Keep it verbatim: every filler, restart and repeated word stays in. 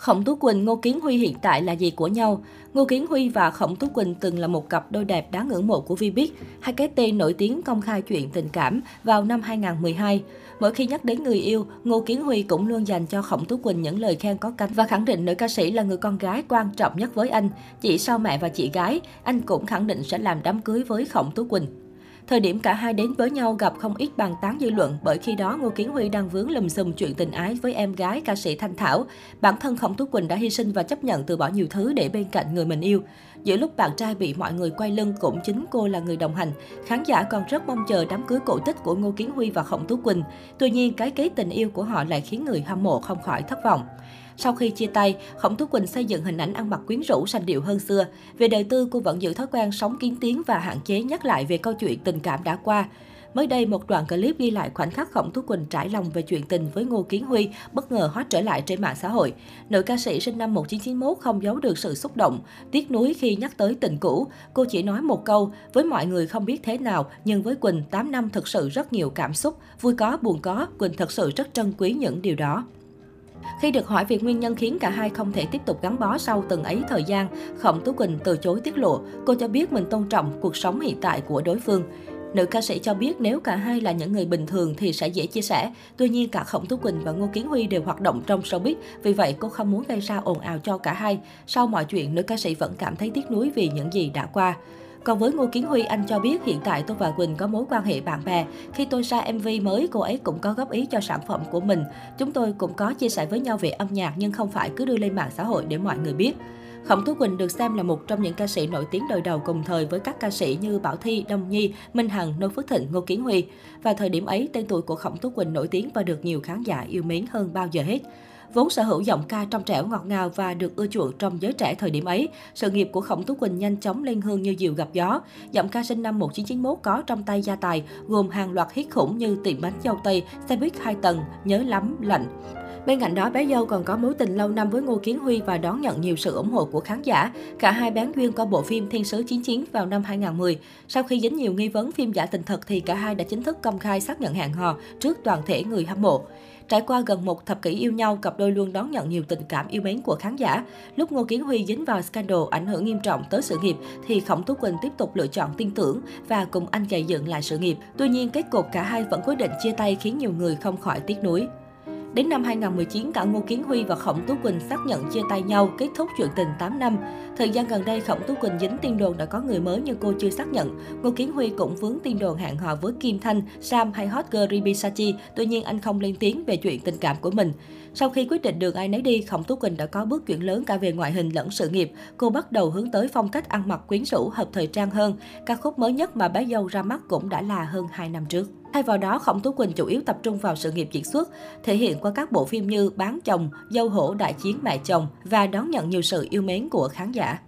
Khổng Tú Quỳnh, Ngô Kiến Huy hiện tại là gì của nhau? Ngô Kiến Huy và Khổng Tú Quỳnh từng là một cặp đôi đẹp đáng ngưỡng mộ của Vbiz. Hai cái tên nổi tiếng công khai chuyện tình cảm vào năm hai nghìn không trăm mười hai. Mỗi khi nhắc đến người yêu, Ngô Kiến Huy cũng luôn dành cho Khổng Tú Quỳnh những lời khen có cánh và khẳng định nữ ca sĩ là người con gái quan trọng nhất với anh. Chỉ sau mẹ và chị gái, anh cũng khẳng định sẽ làm đám cưới với Khổng Tú Quỳnh. Thời điểm cả hai đến với nhau gặp không ít bàn tán dư luận bởi khi đó Ngô Kiến Huy đang vướng lùm xùm chuyện tình ái với em gái ca sĩ Thanh Thảo. Bản thân Khổng Tú Quỳnh đã hy sinh và chấp nhận từ bỏ nhiều thứ để bên cạnh người mình yêu. Giữa lúc bạn trai bị mọi người quay lưng cũng chính cô là người đồng hành, khán giả còn rất mong chờ đám cưới cổ tích của Ngô Kiến Huy và Khổng Tú Quỳnh. Tuy nhiên, cái kết tình yêu của họ lại khiến người hâm mộ không khỏi thất vọng. Sau khi chia tay, Khổng Tú Quỳnh xây dựng hình ảnh ăn mặc quyến rũ sành điệu hơn xưa. Về đời tư, cô vẫn giữ thói quen sống kín tiếng và hạn chế nhắc lại về câu chuyện tình cảm đã qua. Mới đây, một đoạn clip ghi lại khoảnh khắc Khổng Tú Quỳnh trải lòng về chuyện tình với Ngô Kiến Huy bất ngờ hot trở lại trên mạng xã hội. Nữ ca sĩ sinh năm một nghìn chín trăm chín mươi mốt không giấu được sự xúc động, tiếc nuối khi nhắc tới tình cũ. Cô chỉ nói một câu, với mọi người không biết thế nào, nhưng với Quỳnh, tám năm thực sự rất nhiều cảm xúc, vui có, buồn có, Quỳnh thật sự rất trân quý những điều đó. Khi được hỏi về nguyên nhân khiến cả hai không thể tiếp tục gắn bó sau từng ấy thời gian, Khổng Tú Quỳnh từ chối tiết lộ. Cô cho biết mình tôn trọng cuộc sống hiện tại của đối phương. Nữ ca sĩ cho biết nếu cả hai là những người bình thường thì sẽ dễ chia sẻ. Tuy nhiên, cả Khổng Tú Quỳnh và Ngô Kiến Huy đều hoạt động trong showbiz, vì vậy cô không muốn gây ra ồn ào cho cả hai. Sau mọi chuyện, nữ ca sĩ vẫn cảm thấy tiếc nuối vì những gì đã qua. Còn với Ngô Kiến Huy, anh cho biết hiện tại tôi và Quỳnh có mối quan hệ bạn bè. Khi tôi ra em vê mới, cô ấy cũng có góp ý cho sản phẩm của mình. Chúng tôi cũng có chia sẻ với nhau về âm nhạc nhưng không phải cứ đưa lên mạng xã hội để mọi người biết. Khổng Tú Quỳnh được xem là một trong những ca sĩ nổi tiếng đời đầu cùng thời với các ca sĩ như Bảo Thy, Đông Nhi, Minh Hằng, Nô Phước Thịnh, Ngô Kiến Huy. Và thời điểm ấy, tên tuổi của Khổng Tú Quỳnh nổi tiếng và được nhiều khán giả yêu mến hơn bao giờ hết. Vốn sở hữu giọng ca trong trẻo ngọt ngào và được ưa chuộng trong giới trẻ thời điểm ấy, sự nghiệp của Khổng Tú Quỳnh nhanh chóng lên hương như diều gặp gió. Giọng ca sinh năm một nghìn chín trăm chín mươi mốt có trong tay gia tài gồm hàng loạt hit khủng như Tiệm bánh dâu tây, Xe buýt hai tầng, Nhớ lắm, Lạnh. Bên cạnh đó, bé dâu còn có mối tình lâu năm với Ngô Kiến Huy và đón nhận nhiều sự ủng hộ của khán giả. Cả hai bén duyên qua bộ phim Thiên sứ chín chín vào năm hai nghìn không trăm mười. Sau khi dính nhiều nghi vấn phim giả tình thật thì cả hai đã chính thức công khai xác nhận hẹn hò trước toàn thể người hâm mộ. Trải qua gần một thập kỷ yêu nhau, cặp đôi luôn đón nhận nhiều tình cảm yêu mến của khán giả. Lúc Ngô Kiến Huy dính vào scandal ảnh hưởng nghiêm trọng tới sự nghiệp, thì Khổng Tú Quỳnh tiếp tục lựa chọn tin tưởng và cùng anh gầy dựng lại sự nghiệp. Tuy nhiên, kết cục cả hai vẫn quyết định chia tay khiến nhiều người không khỏi tiếc nuối. Đến năm hai nghìn không trăm mười chín, cả Ngô Kiến Huy và Khổng Tú Quỳnh xác nhận chia tay nhau, kết thúc chuyện tình tám năm. Thời gian gần đây, Khổng Tú Quỳnh dính tin đồn đã có người mới nhưng cô chưa xác nhận. Ngô Kiến Huy cũng vướng tin đồn hẹn hò với Kim Thanh, Sam hay Hot Girl Ribisachi, tuy nhiên anh không lên tiếng về chuyện tình cảm của mình. Sau khi quyết định đường ai nấy đi, Khổng Tú Quỳnh đã có bước chuyển lớn cả về ngoại hình lẫn sự nghiệp. Cô bắt đầu hướng tới phong cách ăn mặc quyến rũ, hợp thời trang hơn. Ca khúc mới nhất mà bé dâu ra mắt cũng đã là hơn hai năm trước. Thay vào đó, Khổng Tú Quỳnh chủ yếu tập trung vào sự nghiệp diễn xuất, thể hiện qua các bộ phim như Bán chồng, Dâu hổ đại chiến mẹ chồng và đón nhận nhiều sự yêu mến của khán giả.